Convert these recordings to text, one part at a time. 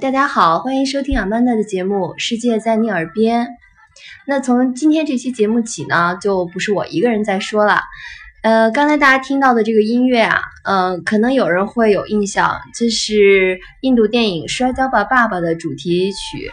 大家好，欢迎收听Amanda的节目《世界在你耳边》。那从今天这期节目起呢，就不是我一个人在说了。刚才大家听到的这个音乐啊，可能有人会有印象，这是印度电影《摔跤吧，爸爸》的主题曲。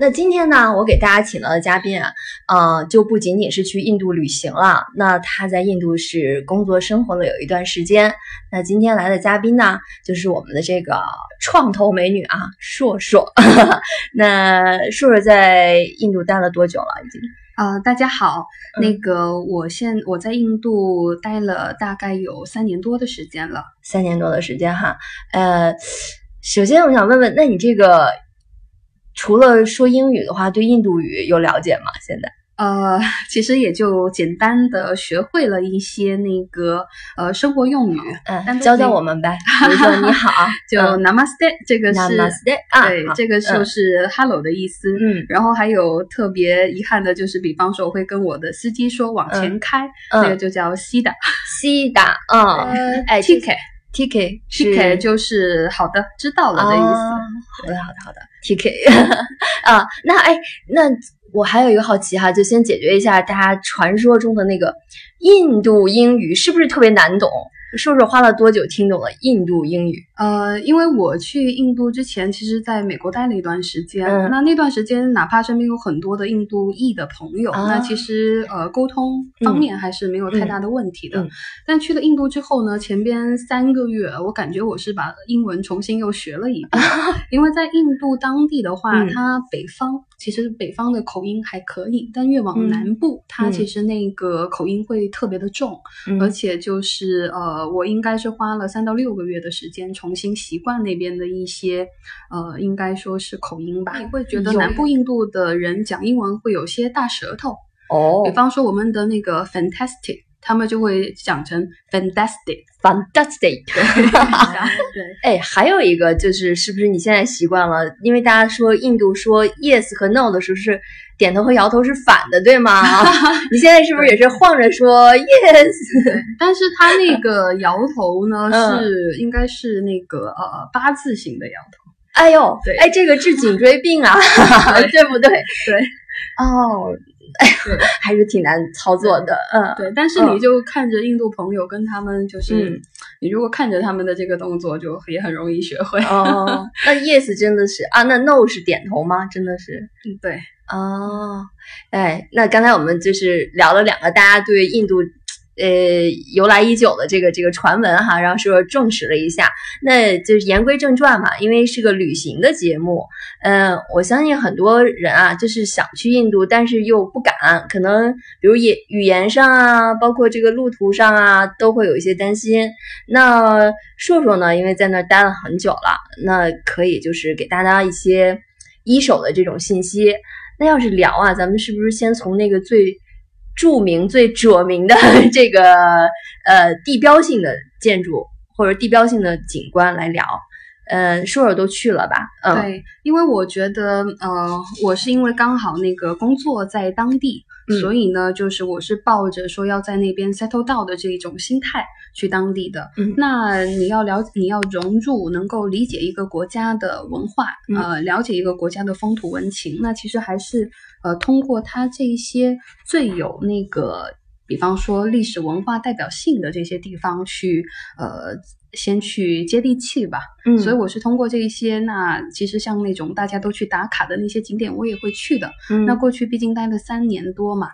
那今天呢，我给大家请到的嘉宾啊，就不仅仅是去印度旅行了，那他在印度是工作生活了有一段时间。那今天来的嘉宾呢，就是我们的这个创投美女啊，硕硕。那硕硕在印度待了多久了？已经？大家好，我在印度待了大概有3年多的时间了。3年多的时间哈，首先我想问问，那你这个除了说英语的话，对印度语有了解吗？现在？其实也就简单的学会了一些生活用语，教教我们呗。比如说你好，就 Namaste， 这个是 Namaste 啊，对，这个就是 Hello 的意思。然后还有特别遗憾的就是，比方说我会跟我的司机说往前开，那个就叫 Sida， TK 就是好的，知道了的意思。好的 TK 啊，那我还有一个好奇哈，就先解决一下大家传说中的那个印度英语是不是特别难懂？硕硕花了多久听懂了印度英语？因为我去印度之前，其实在美国待了一段时间。那段时间，哪怕身边有很多的印度裔的朋友，那其实沟通方面还是没有太大的问题的。但去了印度之后呢，前边3个月，我感觉我是把英文重新又学了一遍，因为在印度当地的话，它其实北方的口音还可以，但越往南部，它其实那个口音会特别的重，而且就是我应该是花了3到6个月的时间重新习惯那边的一些应该说是口音吧。你会觉得南部印度的人讲英文会有些大舌头哦，比方说我们的那个 fantastic， 他们就会讲成 fantastic。 对，还有一个就是是不是你现在习惯了？因为大家说印度说 yes 和 no 的时候是点头和摇头是反的，对吗？你现在是不是也是晃着说 yes？ 但是他那个摇头呢，是应该是那个八字形的摇头。哎呦，对，这个治颈椎病啊，对不对？对，哦。还是挺难操作的，对。但是你就看着印度朋友跟他们，就是你如果看着他们的这个动作，就也很容易学会。那 yes 真的是啊，那 no 是点头吗？真的是，对。那刚才我们就是聊了2个大家对印度由来已久的这个传闻哈，然后说证实了一下，那就是言归正传嘛，因为是个旅行的节目。我相信很多人啊，就是想去印度，但是又不敢，可能比如语言上啊，包括这个路途上啊，都会有一些担心。那硕硕呢，因为在那待了很久了，那可以就是给大家一些一手的这种信息。那要是聊啊，咱们是不是先从那个最著名最著名的这个地标性的建筑或者地标性的景观来聊？硕硕都去了吧？对，因为我觉得我是因为刚好那个工作在当地，所以呢就是我是抱着说要在那边 settle down 的这种心态去当地的。那你要融入，能够理解一个国家的文化，了解一个国家的风土文情，那其实还是通过它这一些最有那个比方说历史文化代表性的这些地方去先去接地气吧。所以我是通过这一些，那其实像那种大家都去打卡的那些景点我也会去的。那过去毕竟待了3年多嘛，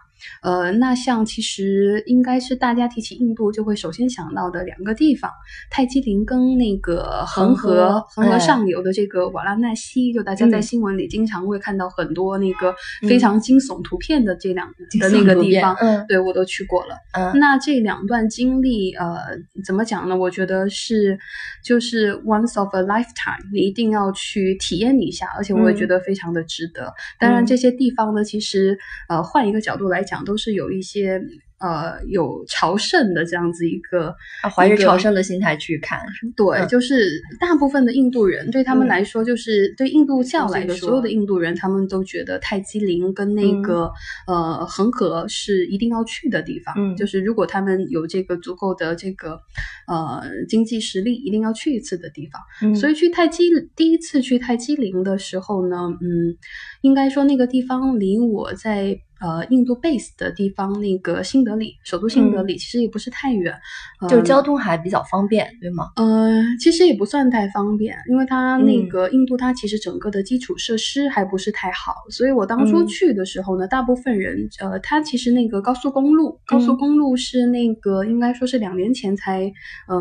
那像其实应该是大家提起印度就会首先想到的2个地方，泰姬陵跟那个恒河上游的这个瓦拉纳西，就大家在新闻里经常会看到很多那个非常惊悚图片的这那个地方，对，我都去过了。那这2段经历怎么讲呢，我觉得是就是 once of a lifetime， 你一定要去体验一下，而且我也觉得非常的值得。当然这些地方呢，其实换一个角度来讲，讲都是有一些有朝圣的这样子一个怀着朝圣的心态去看。对、就是大部分的印度人对他们来说，就是、对印度教来说，所有的印度人他们都觉得泰姬陵跟那个、恒河是一定要去的地方、就是如果他们有这个足够的这个经济实力，一定要去一次的地方。所以去第一次去泰姬陵的时候呢，应该说那个地方离我在印度 base 的地方，那个新德里，首都新德里，其实也不是太远，就是交通还比较方便，对吗？其实也不算太方便，因为它那个印度，它其实整个的基础设施还不是太好，所以我当初去的时候呢，大部分人，它其实那个高速公路是那个应该说是2年前才，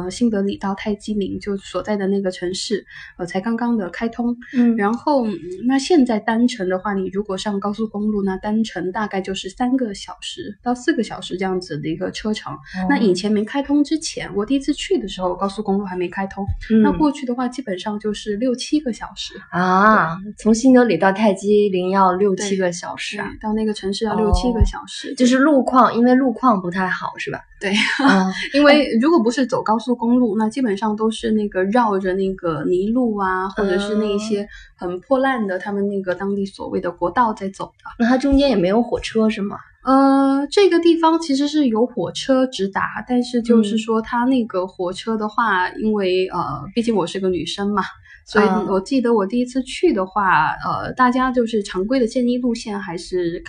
新德里到泰姬陵就所在的那个城市，才刚刚的开通。然后那现在单程的话，你如果上高速公路，那单程大概就是3个小时到4个小时这样子的一个车程。那以前没开通之前，我第一次去的时候高速公路还没开通，那过去的话基本上就是6-7个小时啊。从新德里到泰姬陵要6-7个小时啊，到那个城市要6-7个小时。就是路况，因为路况不太好是吧？对、因为如果不是走高速公路，那基本上都是那个绕着那个泥路啊，或者是那些很破烂的他们那个当地所谓的国道在走的。那它中间也没有火车是吗？这个地方其实是有火车直达，但是就是说它那个火车的话，因为毕竟我是个女生嘛，所以我记得我第一次去的话，大家就是常规的建议路线还是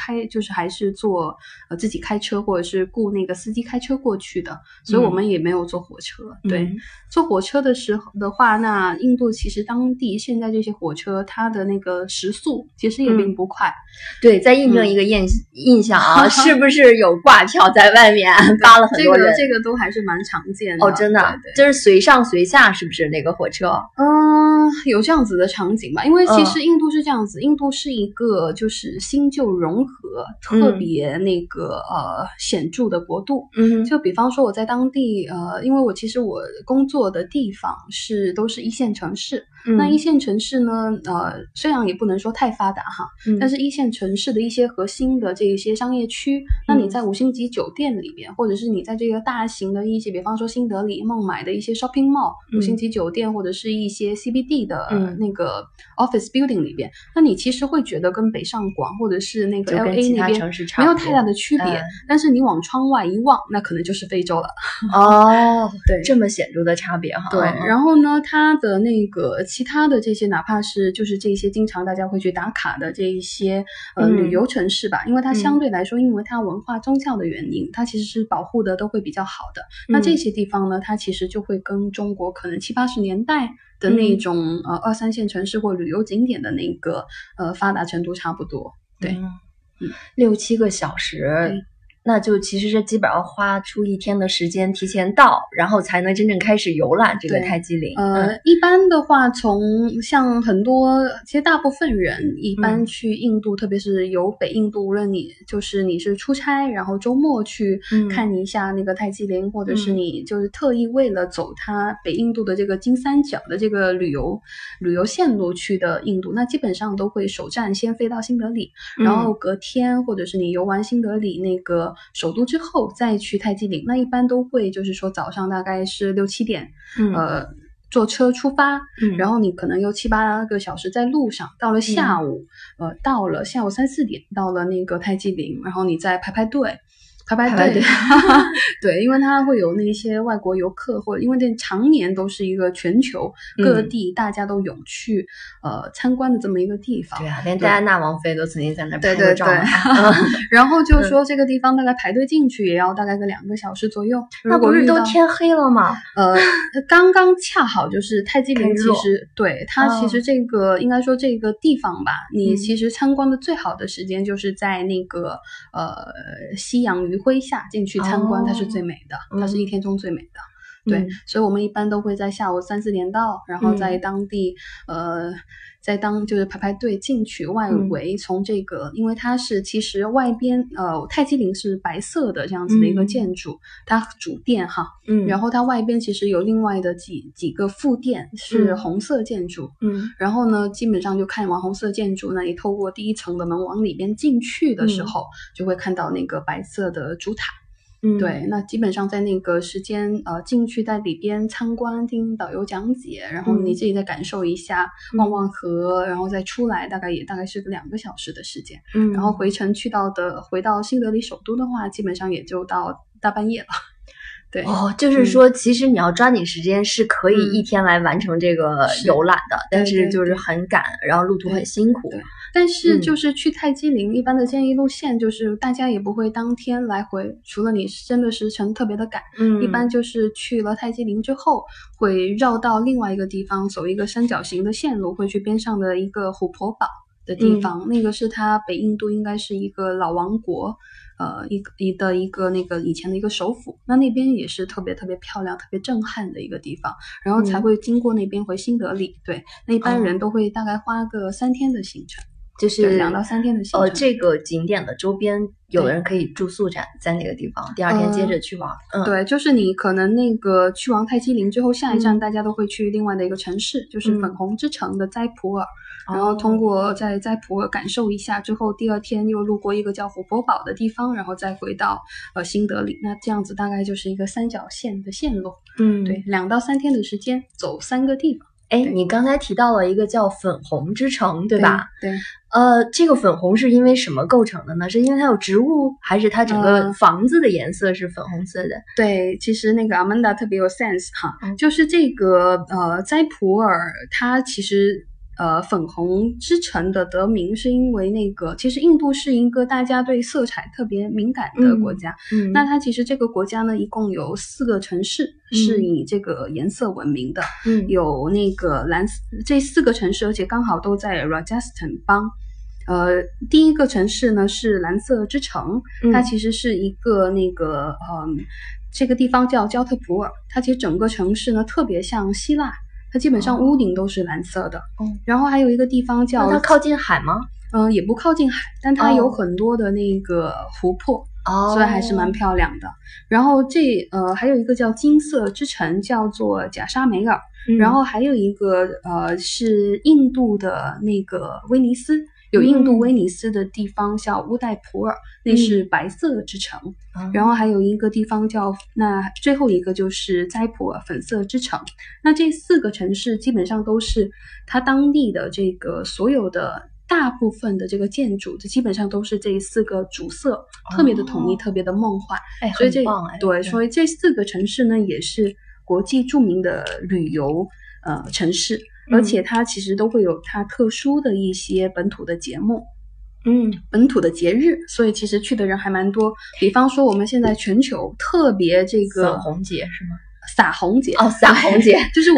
坐自己开车，或者是雇那个司机开车过去的，所以我们也没有坐火车。对，坐火车的时候的话，那印度其实当地现在这些火车它的那个时速其实也并不快。对，在印证一个印象啊。是不是有挂票在外面发了很多人？这个都还是蛮常见的哦，真的。对对，就是随上随下，是不是那个火车？有这样子的场景吧。因为其实印度是这样子，印度是一个就是新旧融合特别那个显著的国度。就比方说我在当地因为我其实我工作的地方都是1线城市。那一线城市呢，虽然也不能说太发达哈，但是一线城市的一些核心的这一些商业区，那你在5星级酒店里面，或者是你在这个大型的一些，比方说新德里、孟买的一些 shopping mall、5星级酒店，或者是一些 CBD 的、那个 office building 里边，那你其实会觉得跟北上广或者是那个 LA 那边没有太大的区别，但是你往窗外一望，那可能就是非洲了。哦，对，这么显著的差别哈。对，然后呢，它的那个其他的这些，哪怕是就是这些经常大家会去打卡的这一些旅游城市吧，因为它相对来说，因为它文化宗教的原因，它其实是保护的都会比较好的。那这些地方呢，它其实就会跟中国可能70-80年代的那种2-3线城市或旅游景点的那个发达程度差不多。对，6-7个小时。那就其实这基本上花出1天的时间提前到，然后才能真正开始游览这个泰姬陵。一般的话，从像很多其实大部分人一般去印度，特别是游北印度，无论你是出差，然后周末去看一下那个泰姬陵，或者是你就是特意为了走它北印度的这个金三角的这个旅游线路去的印度，那基本上都会首站先飞到新德里，然后隔天或者是你游完新德里那个首都之后再去泰姬陵。那一般都会就是说早上大概是6-7点坐车出发，然后你可能有7-8个小时在路上，到了下午3-4点到了那个泰姬陵，然后你再排队对，因为它会有那些外国游客，或者因为这常年都是一个全球各地大家都涌去参观的这么一个地方。对啊，连戴安娜王妃都曾经在那拍过照。对对对然后就是说这个地方大概排队进去也要大概个2个小时左右。那不是都天黑了吗？刚刚恰好就是泰姬陵，其实对它其实这个应该说这个地方吧，你其实参观的最好的时间就是在那个夕阳余晖下进去参观，它是最美的，它是一天中最美的。对、所以我们一般都会在下午3、4点到，然后在当地、就是排排队进去外围、从这个，因为它是其实外边泰姬陵是白色的这样子的一个建筑、它主殿哈，然后它外边其实有另外的几个副殿是红色建筑，然后呢基本上就看完红色建筑那里，透过第一层的门往里边进去的时候、就会看到那个白色的主塔。对，那基本上在那个时间进去，在里边参观，听导游讲解，然后你自己再感受一下望望河，然后再出来，大概是个2个小时的时间。然后回程回到新德里首都的话，基本上也就到大半夜了。对哦，就是说、其实你要抓紧时间是可以一天来完成这个游览的，但是就是很赶，然后路途很辛苦。但是就是去泰姬陵、一般的建议路线就是大家也不会当天来回，除了你真的时程特别的赶，一般就是去了泰姬陵之后会绕到另外一个地方，走一个三角形的线路，会去边上的一个琥珀堡的地方，那个是它北印度应该是一个老王国一个那个以前的一个首府，那边也是特别特别漂亮、特别震撼的一个地方，然后才会经过那边回新德里。对，那一般人都会大概花个3天的行程，就是2到3天的行程。这个景点的周边有人可以住宿站在那个地方，第二天接着去玩。对，就是你可能那个去完泰姬陵之后，下一站大家都会去另外的一个城市，就是粉红之城的斋普尔。然后通过在斋普尔感受一下之后，第二天又路过一个叫琥珀堡的地方，然后再回到新德里。那这样子大概就是一个三角线的线路。对，2到3天的时间走3个地方。哎，你刚才提到了一个叫粉红之城，对吧？对。这个粉红是因为什么构成的呢？是因为它有植物，还是它整个房子的颜色是粉红色的？对，其实那个 Amanda 特别有 sense 哈，就是这个斋普尔它其实。粉红之城的得名是因为那个，其实印度是一个大家对色彩特别敏感的国家。那它其实这个国家呢，一共有4个城市是以这个颜色闻名的。有那个这4个城市，而且刚好都在 Rajasthan 邦。第一个城市呢是蓝色之城，它其实是一个那个这个地方叫焦特普尔，它其实整个城市呢特别像希腊。它基本上屋顶都是蓝色的，然后还有一个地方叫，它靠近海吗？也不靠近海，但它有很多的那个湖泊，所以还是蛮漂亮的。然后还有一个叫金色之城，叫做贾沙梅尔，然后还有一个是印度的那个威尼斯。有印度威尼斯的地方叫乌代普尔，那是白色之城。然后还有一个地方叫，那最后一个就是斋普尔粉色之城。那这4个城市基本上都是它当地的这个所有的大部分的这个建筑，这基本上都是这4个主色，特别的统一，特别的梦幻。所以这对，所以这4个城市呢，也是国际著名的旅游城市。而且它其实都会有它特殊的一些本土的节目，本土的节日，所以其实去的人还蛮多。比方说我们现在全球特别这个粉红节是吗？撒红节撒红节就是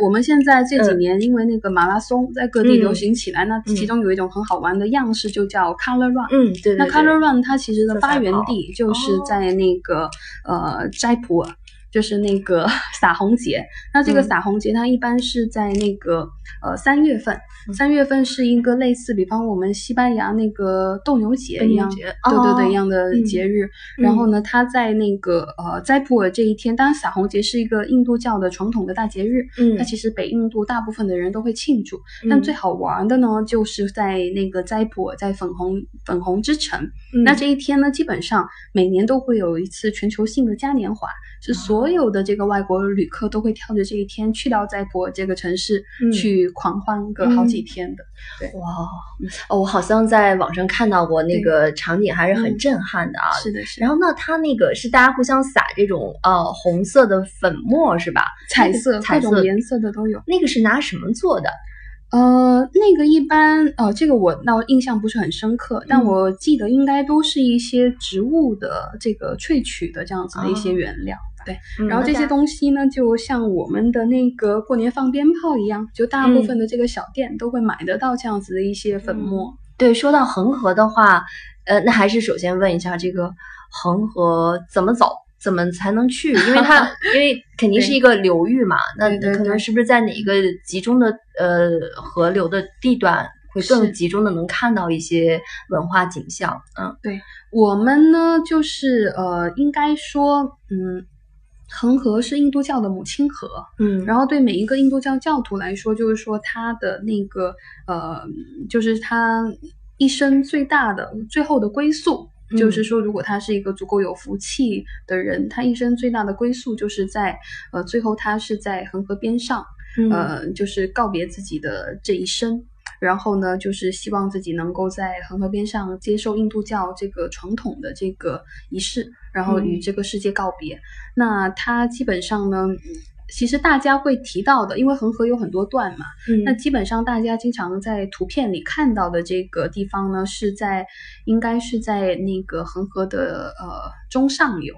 我们现在这几年因为那个马拉松在各地流行起来，那其中有一种很好玩的样式就叫 Color Run。对。那 Color Run 它其实的发源地就是在那个斋普尔。就是那个撒红节，那这个撒红节它一般是在那个3月份，3月份是一个类似，比方我们西班牙那个斗牛节一样，对一样的节日。然后呢，它在那个斋普尔这一天，当然撒红节是一个印度教的传统的大节日，它其实北印度大部分的人都会庆祝。但最好玩的呢，就是在那个斋普尔，在粉红之城。那这一天呢，基本上每年都会有一次全球性的嘉年华，是所有的这个外国旅客都会挑着这一天去到斋普尔这个城市去狂欢个好几天的。对，哇我好像在网上看到过那个场景，还是很震撼的啊。是的，是。然后呢，它那个是大家互相撒这种红色的粉末是吧？彩色各种颜色的都有。那个是拿什么做的？那个一般这个我印象不是很深刻，但我记得应该都是一些植物的这个萃取的这样子的一些原料。对，然后这些东西呢，就像我们的那个过年放鞭炮一样，就大部分的这个小店都会买得到这样子的一些粉末。对，说到恒河的话，那还是首先问一下这个恒河怎么走，怎么才能去？因为它因为肯定是一个流域嘛，那可能是不是在哪一个集中的河流的地段会更集中的能看到一些文化景象？嗯，对，我们呢就是应该说恒河是印度教的母亲河，然后对每一个印度教教徒来说，就是说他的那个就是他一生最大的最后的归宿，就是说如果他是一个足够有福气的人，他一生最大的归宿就是在最后他是在恒河边上，就是告别自己的这一生。然后呢，就是希望自己能够在恒河边上接受印度教这个传统的这个仪式，然后与这个世界告别。那它基本上呢，其实大家会提到的，因为恒河有很多段嘛，那基本上大家经常在图片里看到的这个地方呢，是在应该是在那个恒河的中上游，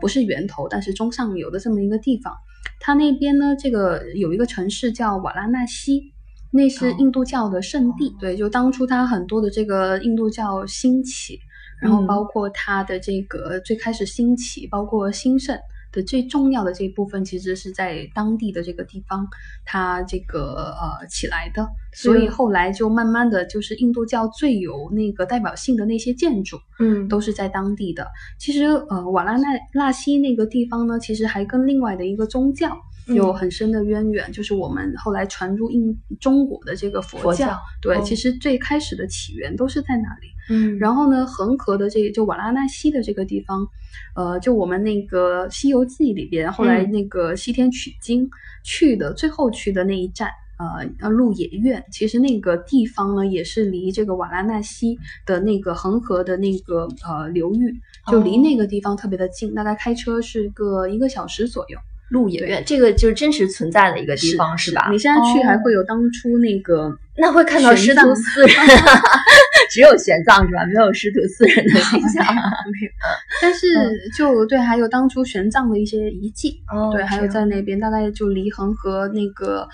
不是源头，但是中上游的这么一个地方。它那边呢，这个有一个城市叫瓦拉纳西。那是印度教的圣地，对，就当初它很多的这个印度教兴起，然后包括它的这个最开始兴起，包括兴盛的最重要的这一部分，其实是在当地的这个地方，它这个起来的，所以后来就慢慢的就是印度教最有那个代表性的那些建筑，都是在当地的。其实瓦拉纳西那个地方呢，其实还跟另外的一个宗教有很深的渊源，就是我们后来传入中国的这个佛教对，其实最开始的起源都是在那里。然后呢，恒河的这个就瓦拉纳西的这个地方，就我们那个《西游记》里边后来那个西天取经去的，最后去的那一站，鹿野苑，其实那个地方呢，也是离这个瓦拉纳西的那个恒河的那个流域，就离那个地方特别的近，大概开车是一个小时左右。鹿野苑这个就是真实存在的一个地方， 是吧？你现在去还会有当初那个，那会看到师徒四人，只有玄奘是吧？没有师徒四人的形象，没有。但是就对，还有当初玄奘的一些遗迹，对，还有在那边大概就离恒河那个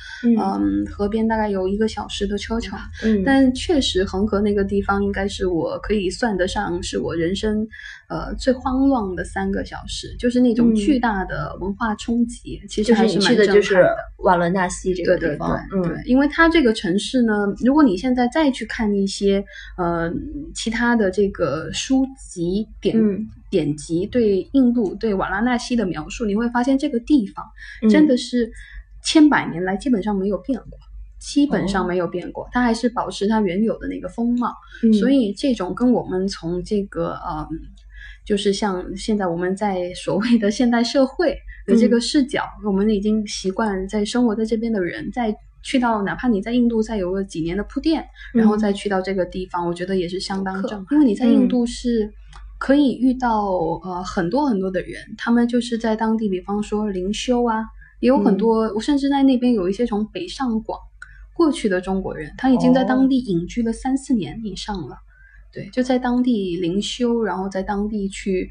河边大概有一个小时的车程。但确实恒河那个地方应该是我可以算得上是我人生最慌乱的3个小时，就是那种巨大的文化冲击，其实还是蛮震撼的。就是你去的就是瓦伦纳西这个地方，对，因为它这个城市呢，如果你现在再去看一些其他的这个书籍典籍对印度对瓦拉纳西的描述，你会发现这个地方真的是100年来基本上没有变过。它还是保持它原有的那个风貌。所以这种跟我们从这个就是像现在我们在所谓的现代社会的这个视角，我们已经习惯在生活在这边的人，在去到哪怕你在印度再有个几年的铺垫，然后再去到这个地方，我觉得也是相当正，因为你在印度是可以遇到很多很多的人，他们就是在当地，比方说灵修啊，也有很多，我甚至在那边有一些从北上广过去的中国人，他已经在当地隐居了3-4年以上了。对，就在当地灵修，然后在当地去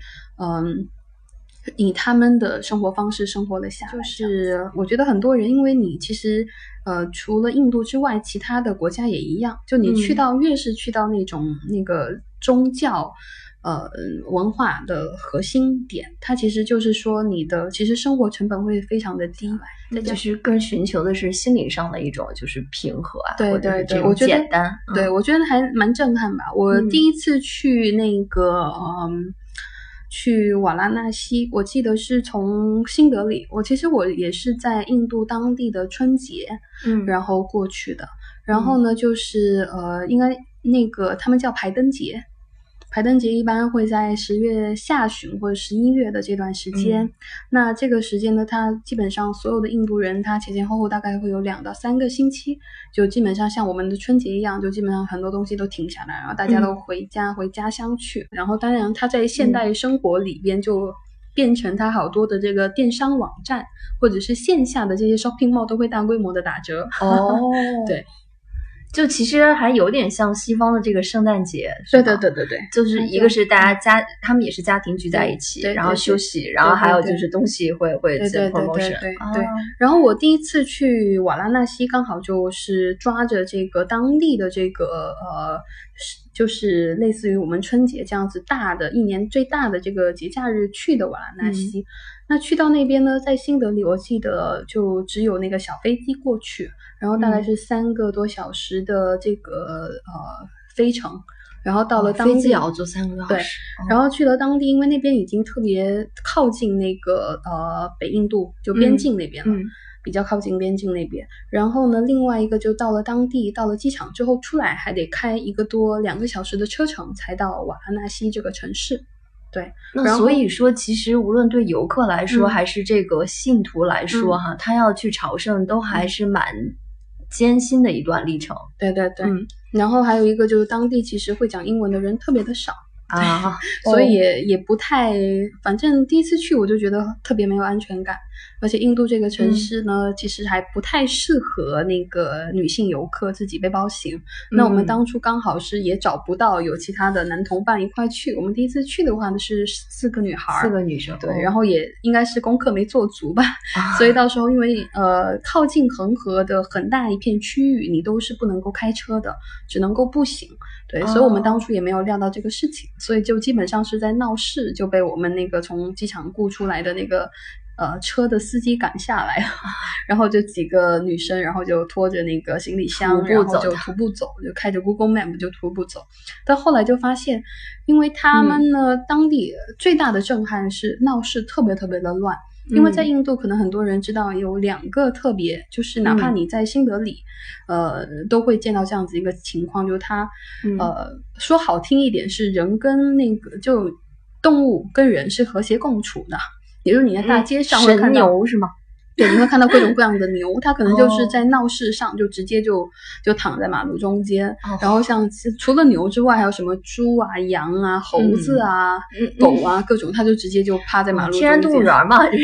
以他们的生活方式生活了下来。就是我觉得很多人，因为你其实除了印度之外，其他的国家也一样，就你去到越是去到那种那个宗教文化的核心点，它其实就是说你的其实生活成本会非常的低，那就是更寻求的是心理上的一种就是平和啊，对对对，我觉得简单，对，我觉得还蛮震撼吧。我第一次去那个去瓦拉纳西，我记得是从新德里，我也是在印度当地的春节，然后过去的。然后呢，就是应该那个他们叫排灯节，排灯节一般会在10月下旬或者11月的这段时间。那这个时间呢，它基本上所有的印度人，他前前后后大概会有2到3个星期，就基本上像我们的春节一样，就基本上很多东西都停下来，然后大家都回家，回家乡去。然后当然，它在现代生活里边就变成它好多的这个电商网站或者是线下的这些 shopping mall 都会大规模的打折。对。就其实还有点像西方的这个圣诞节，对，就是一个是大家他们也是家庭聚在一起，然后休息，然后还有就是东西会 promotion， 对。然后我第一次去瓦拉纳西，刚好就是抓着这个当地的这个就是类似于我们春节这样子大的一年最大的这个节假日去的瓦拉纳西。那去到那边呢，在新德里我记得就只有那个小飞机过去，然后大概是3个多小时的这个飞程，然后到了当地，飞机也要坐3个多小时。对，然后去了当地，因为那边已经特别靠近那个北印度就边境那边了，比较靠近边境那边。然后呢，另外一个就到了当地，到了机场之后出来还得开1个多2个小时的车程才到瓦拉纳西这个城市。对，那所以说其实无论对游客来说还是这个信徒来说哈，他要去朝圣都还是蛮艰辛的一段历程。对对对，然后还有一个就是当地其实会讲英文的人特别的少啊，所以也不太，反正第一次去我就觉得特别没有安全感，而且印度这个城市呢，其实还不太适合那个女性游客自己背包行。那我们当初刚好是也找不到有其他的男同伴一块去，我们第一次去的话呢是4个女生，对，然后也应该是功课没做足吧，所以到时候因为靠近恒河的很大一片区域你都是不能够开车的，只能够步行。对，所以我们当初也没有料到这个事情，所以就基本上是在闹市就被我们那个从机场雇出来的那个车的司机赶下来了，然后就几个女生，然后就拖着那个行李箱，然后就徒步走，就开着 Google Map 就徒步走。但后来就发现，因为他们呢，当地最大的震撼是闹市特别特别的乱。因为在印度可能很多人知道有2个特别，就是哪怕你在新德里都会见到这样子一个情况，就是他说好听一点是人跟那个就动物跟人是和谐共处的，也就是你在大街上会看到牛是吗？对，你会看到各种各样的牛，它可能就是在闹市上就直接就躺在马路中间，然后像除了牛之外还有什么猪啊、羊啊、猴子啊、狗啊各种，它就直接就趴在马路中间。天然动物园嘛，对。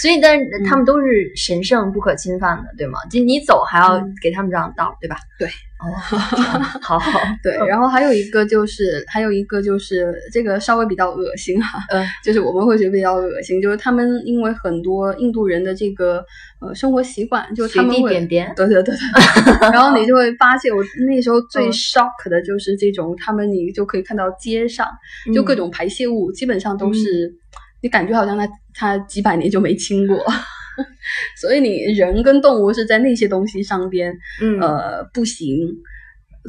所以但是他们都是神圣不可侵犯的，对吗？就你走还要给他们让道，对吧？对。好好。对，然后还有一个就是这个稍微比较恶心哈，就是我们会觉得比较恶心，就是他们因为很多印度人的这个生活习惯，就他们会点点，对对对对，然后你就会发现，我那时候最 shock 的就是这种，他们你就可以看到街上就各种排泄物，基本上都是你感觉好像他几百年就没清过。所以你人跟动物是在那些东西上边，步行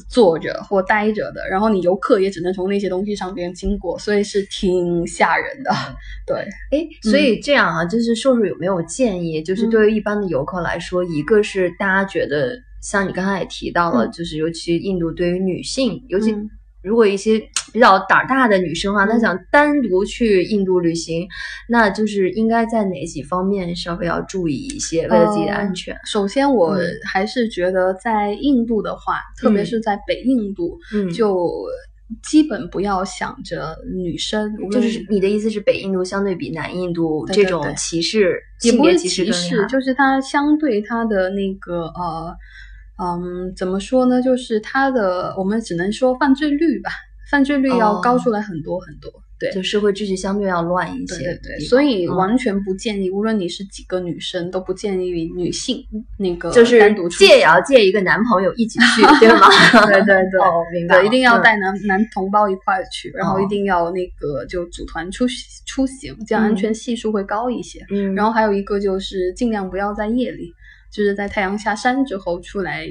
坐着或待着的，然后你游客也只能从那些东西上边经过，所以是挺吓人的。对，所以这样啊，就是硕硕有没有建议？就是对于一般的游客来说，一个是大家觉得像你刚才也提到了，就是尤其印度对于女性，尤其如果一些比较胆大的女生啊，她想单独去印度旅行，那就是应该在哪几方面稍微要注意一些，为了自己的安全。首先我还是觉得在印度的话，特别是在北印度，就基本不要想着女生，就是你的意思是北印度相对比南印度这种歧视，对对对，性别歧视，也不是歧视，就是它相对它的那个怎么说呢？就是它的，我们只能说犯罪率吧，犯罪率要高出来很多很多。对，就社会秩序相对要乱一些。对对对，所以完全不建议，无论你是几个女生，都不建议女性那个就是单独出，借也要借一个男朋友一起去，对吗？对对对，明白。对，一定要带男同胞一块去，然后一定要那个就组团出行，这样安全系数会高一些。然后还有一个就是尽量不要在夜里。就是在太阳下山之后出来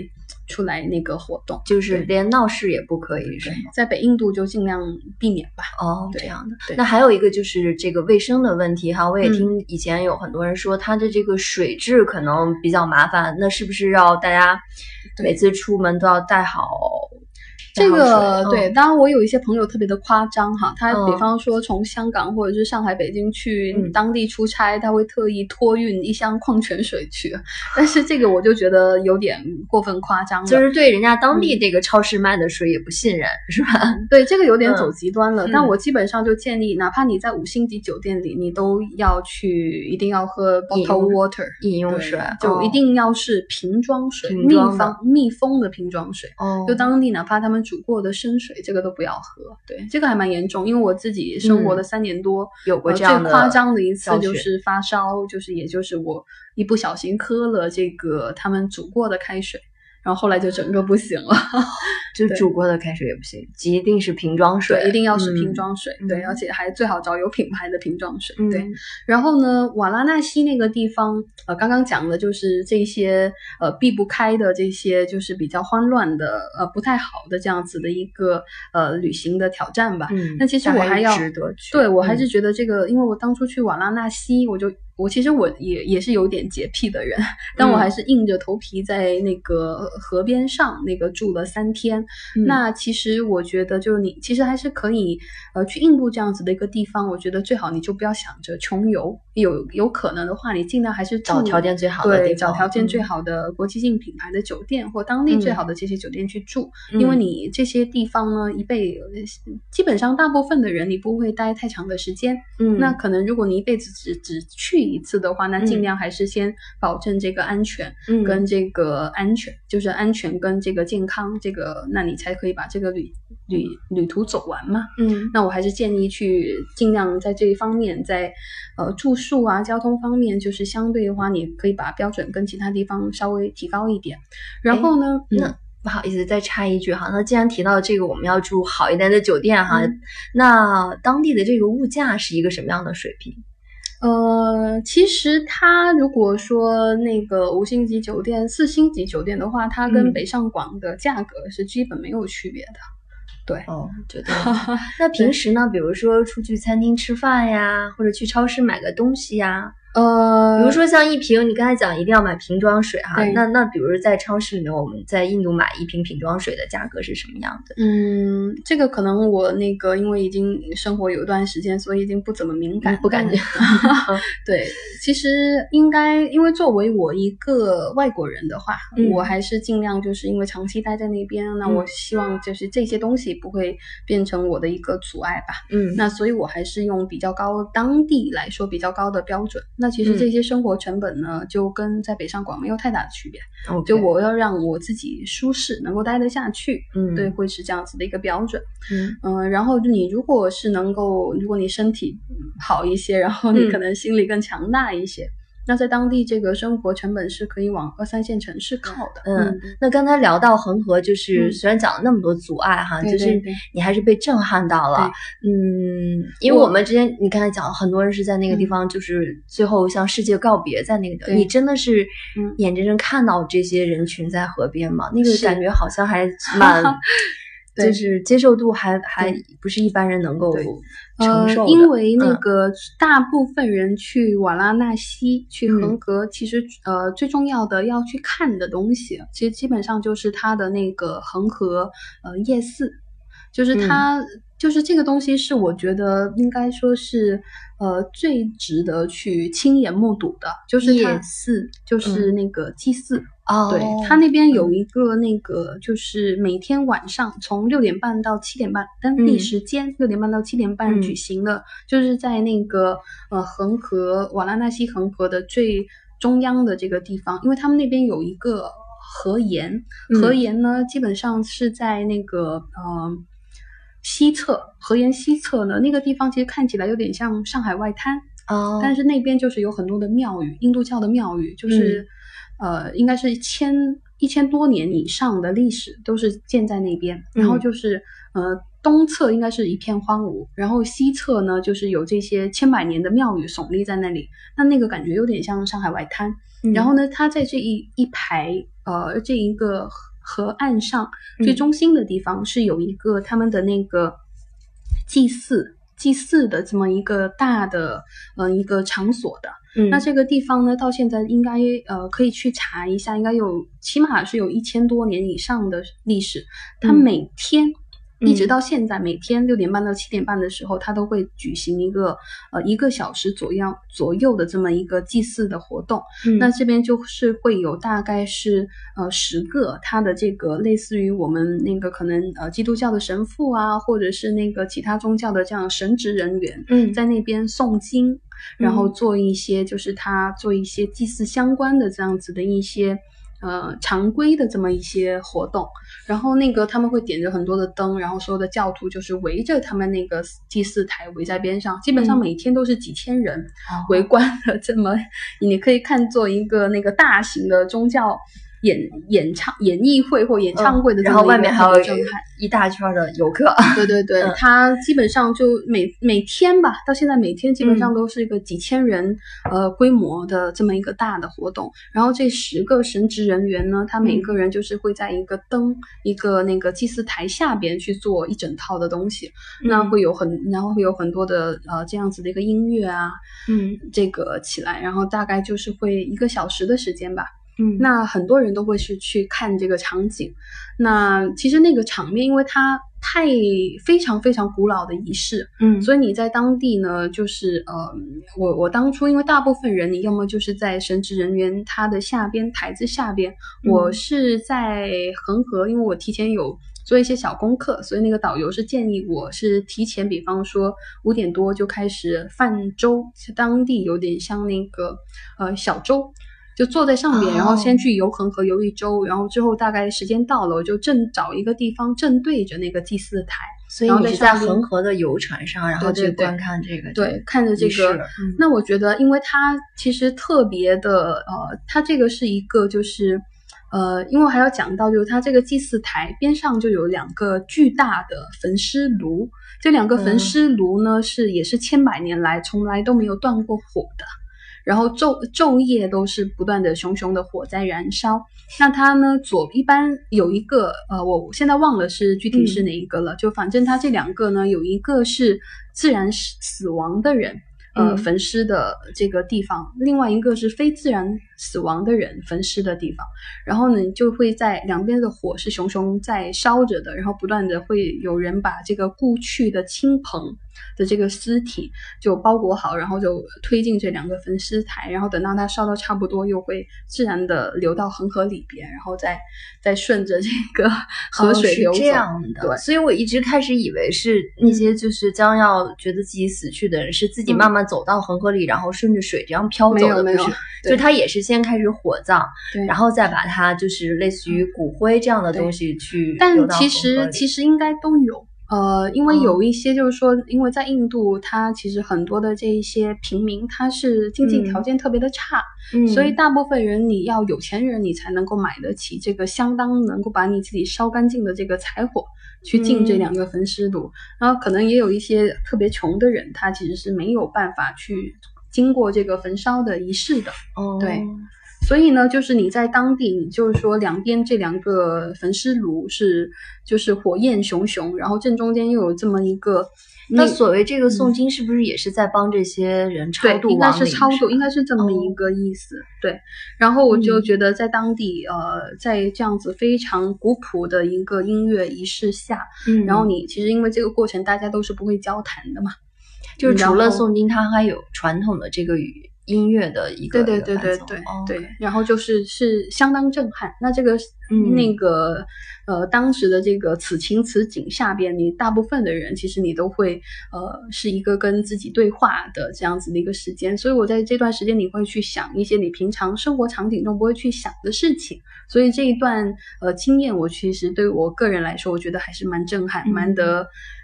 那个活动，就是连闹市也不可以，是吗？在北印度就尽量避免吧。这样的。那还有一个就是这个卫生的问题哈，我也听以前有很多人说它的这个水质可能比较麻烦，那是不是要大家每次出门都要带好？这个对，当然我有一些朋友特别的夸张哈，他比方说从香港或者是上海、北京去当地出差，他会特意托运一箱矿泉水去，但是这个我就觉得有点过分夸张了，就是对人家当地这个超市卖的水也不信任，是吧？对，这个有点走极端了。但我基本上就建议，哪怕你在5星级酒店里，你都要去，一定要喝 bottle water 饮用水，就一定要是瓶装水，密封的瓶装水。就当地哪怕他们煮过的生水，这个都不要喝。对，这个还蛮严重，因为我自己生活了3年多，有过这样的。最夸张的一次就是发烧，就是也就是我一不小心喝了这个他们煮过的开水，然后后来就整个不行了，就煮过的开水也不行，一定是瓶装水，对，一定要是瓶装水，对，而且还最好找有品牌的瓶装水，对。然后呢，瓦拉纳西那个地方，刚刚讲的就是这些避不开的这些就是比较慌乱的不太好的这样子的一个旅行的挑战吧。那其实我还要值得去，对，我还是觉得这个，因为我当初去瓦拉纳西，我其实也是有点洁癖的人，但我还是硬着头皮在那个河边上那个住了3天。那其实我觉得就你其实还是可以去印度这样子的一个地方，我觉得最好你就不要想着穷游，有可能的话你尽量还是找条件最好的地方，对，找条件最好的国际性品牌的酒店或当地最好的这些酒店去住，因为你这些地方呢基本上大部分的人你不会待太长的时间，那可能如果你一辈子只去一次的话，那尽量还是先保证这个安全跟这个就是安全跟这个健康，这个那你才可以把这个旅途走完嘛。那我还是建议去尽量在这一方面，在住宿啊交通方面，就是相对的话你可以把标准跟其他地方稍微提高一点。然后呢，那不好意思再插一句哈，那既然提到这个我们要住好一点的酒店哈，那当地的这个物价是一个什么样的水平？其实它如果说那个5星级酒店、4星级酒店的话，它跟北上广的价格是基本没有区别的。对，觉得。那平时呢，比如说出去餐厅吃饭呀，或者去超市买个东西呀，比如说像一瓶，你刚才讲一定要买瓶装水哈，那比如在超市里面，我们在印度买一瓶瓶装水的价格是什么样的？这个可能我那个因为已经生活有一段时间，所以已经不怎么敏感，不感觉。对，其实应该因为作为我一个外国人的话，我还是尽量就是因为长期待在那边，那我希望就是这些东西不会变成我的一个阻碍吧。那所以我还是用比较高当地来说比较高的标准。那其实这些生活成本呢，就跟在北上广没有太大的区别。就我要让我自己舒适，能够待得下去，对，会是这样子的一个标准。然后你如果是能够，如果你身体好一些，然后你可能心理更强大一些，那在当地这个生活成本是可以往2、3线城市靠的。那刚才聊到恒河，就是虽然讲了那么多阻碍哈，就是你还是被震撼到了。因为我们之前你刚才讲了，很多人是在那个地方，就是最后向世界告别，在那个地方，你真的是眼睁睁看到这些人群在河边嘛？那个感觉好像还蛮。就是接受度还不是一般人能够承受的，因为那个大部分人去瓦拉纳西、去恒河，其实最重要的要去看的东西，其实基本上就是它的那个恒河夜市，就是它。就是这个东西是我觉得应该说是最值得去亲眼目睹的，就是夜市，就是那个祭祀。对，它那边有一个那个，就是每天晚上从6点半到7点半，当地时间6点半到7点半举行的，就是在那个恒河瓦拉纳西恒河的最中央的这个地方，因为他们那边有一个河沿，河沿呢基本上是在那个西侧，河沿西侧呢，那个地方其实看起来有点像上海外滩，但是那边就是有很多的庙宇，印度教的庙宇，就是应该是1000多年以上的历史都是建在那边。然后就是东侧应该是一片荒芜，然后西侧呢就是有这些千百年的庙宇耸立在那里，那个感觉有点像上海外滩。然后呢，它在这一排这一个河岸上最中心的地方是有一个他们的那个祭祀的这么一个大的一个场所的。那这个地方呢，到现在应该可以去查一下，应该有起码是有1000多年以上的历史。它每天一直到现在，每天6点半到7点半的时候，他都会举行一个1个小时左右的这么一个祭祀的活动。那这边就是会有大概是10个他的这个类似于我们那个可能基督教的神父啊，或者是那个其他宗教的这样神职人员，在那边诵经，然后做一些就是他做一些祭祀相关的这样子的一些。常规的这么一些活动，然后那个他们会点着很多的灯，然后所有的教徒就是围着他们那个祭祀台围在边上，基本上每天都是几千人围观的，这么你可以看作一个那个大型的宗教演艺会或演唱会的这么一个状态，然后外面还有一大圈的游客。对对对，他基本上就每天吧，到现在每天基本上都是一个几千人规模的这么一个大的活动。然后这10个神职人员呢，他每个人就是会在一个灯、一个那个祭祀台下边去做一整套的东西。那会有很多的这样子的一个音乐啊，这个起来，然后大概就是会1个小时的时间吧。那很多人都会是去看这个场景。那其实那个场面因为它太非常非常古老的仪式，所以你在当地呢，就是我当初因为大部分人你要么就是在神职人员他的下边台子下边，我是在恒河，因为我提前有做一些小功课，所以那个导游是建议我是提前，比方说5点多就开始泛舟，当地有点像那个小舟。就坐在上面，然后先去游恒河游一周，然后之后大概时间到了，我就正找一个地方正对着那个祭祀台。所以你是在恒河的游船上，然后去观看这个，对，看着这个。那我觉得，因为它其实特别的，它这个是一个就是，因为还要讲到，就是它这个祭祀台边上就有2个巨大的焚尸炉，这2个焚尸炉呢是也是千百年来从来都没有断过火的。然后昼夜都是不断的熊熊的火在燃烧。那它呢一般有一个我现在忘了是具体是哪一个了，就反正它这2个呢，有一个是自然死亡的人焚尸的这个地方，另外一个是非自然死亡的人焚尸的地方。然后呢就会在两边的火是熊熊在烧着的，然后不断的会有人把这个故去的亲朋的这个尸体就包裹好，然后就推进这2个焚尸台，然后等到它烧到差不多又会自然的流到恒河里边，然后再顺着这个河水流走。是这样的。对，所以我一直开始以为是那些就是将要觉得自己死去的人是自己慢慢走到恒河里，然后顺着水这样飘走的。没有不是，就是他也是先开始火葬，然后再把它就是类似于骨灰这样的东西去流到恒河里。但其实应该都有。因为有一些就是说，因为在印度，它其实很多的这一些平民，他是经济条件特别的差，所以大部分人你要有钱人你才能够买得起这个相当能够把你自己烧干净的这个柴火去进这2个焚尸炉。然后可能也有一些特别穷的人，他其实是没有办法去经过这个焚烧的仪式的。对。所以呢，就是你在当地，你就是说两边这2个焚尸炉是就是火焰熊熊，然后正中间又有这么一个。那所谓这个诵经是不是也是在帮这些人超度亡灵？对，应该是超度，应该是这么一个意思。对，然后我就觉得在当地，在这样子非常古朴的一个音乐仪式下，然后你其实因为这个过程大家都是不会交谈的嘛，就是除了诵经，它还有传统的这个语音乐的一个对，然后就是相当震撼。那这个那个当时的这个此情此景下边，你大部分的人其实你都会是一个跟自己对话的这样子的一个时间。所以我在这段时间你会去想一些你平常生活场景中不会去想的事情。所以这一段经验，我其实对我个人来说，我觉得还是蛮震撼，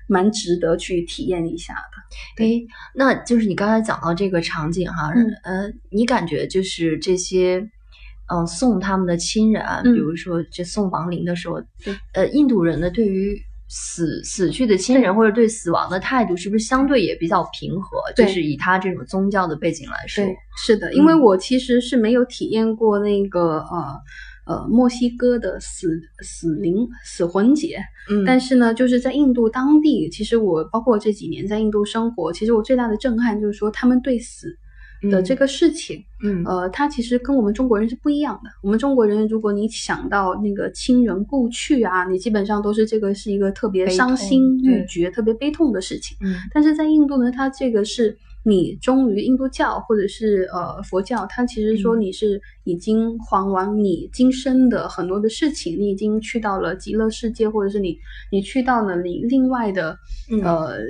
蛮值得去体验一下的。诶，那就是你刚才讲到这个场景哈，你感觉就是这些送他们的亲人，比如说这送亡灵的时候，印度人呢对于死去的亲人或者对死亡的态度是不是相对也比较平和？就是以他这种宗教的背景来说。对，是的，因为我其实是没有体验过那个墨西哥的死魂节，但是呢，就是在印度当地，其实我包括这几年在印度生活，其实我最大的震撼就是说，他们对死的这个事情，它其实跟我们中国人是不一样的。我们中国人，如果你想到那个亲人故去啊，你基本上都是这个是一个特别伤心欲绝、特别悲痛的事情。但是在印度呢，它这个是。你忠于印度教或者是佛教，它其实说你是已经还完你今生的很多的事情，你已经去到了极乐世界，或者是你去到了你另外的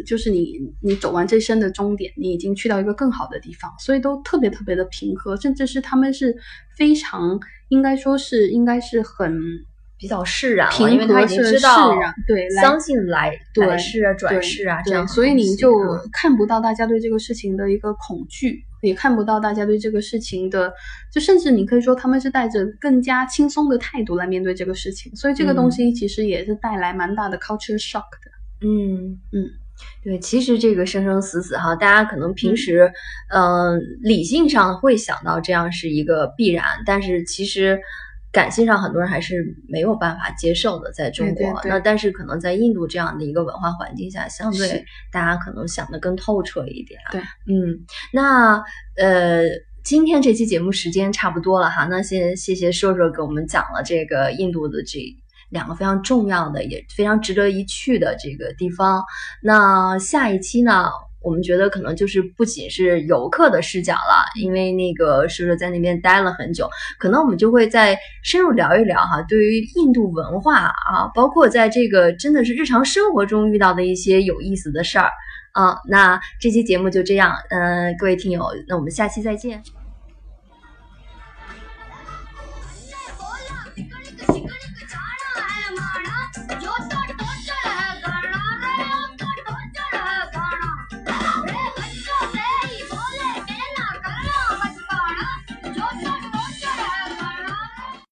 就是你走完这生的终点，你已经去到一个更好的地方，所以都特别特别的平和，甚至是他们是非常应该说是很比较释然了，因为他已经知道，对，相信来世啊、转世啊这样，所以你就看不到大家对这个事情的一个恐惧，也看不到大家对这个事情的，就甚至你可以说他们是带着更加轻松的态度来面对这个事情，所以这个东西其实也是带来蛮大的 culture shock 的。对，其实这个生生死死哈，大家可能平时理性上会想到这样是一个必然，但是其实感性上很多人还是没有办法接受的，在中国。那但是可能在印度这样的一个文化环境下，相对大家可能想得更透彻一点。对，那今天这期节目时间差不多了哈，那谢谢硕硕给我们讲了这个印度的这两个非常重要的，也非常值得一去的这个地方。那下一期呢？我们觉得可能就是不仅是游客的视角了，因为那个叔叔在那边待了很久，可能我们就会再深入聊一聊哈，对于印度文化啊，包括在这个真的是日常生活中遇到的一些有意思的事儿啊。那这期节目就这样，各位听友，那我们下期再见。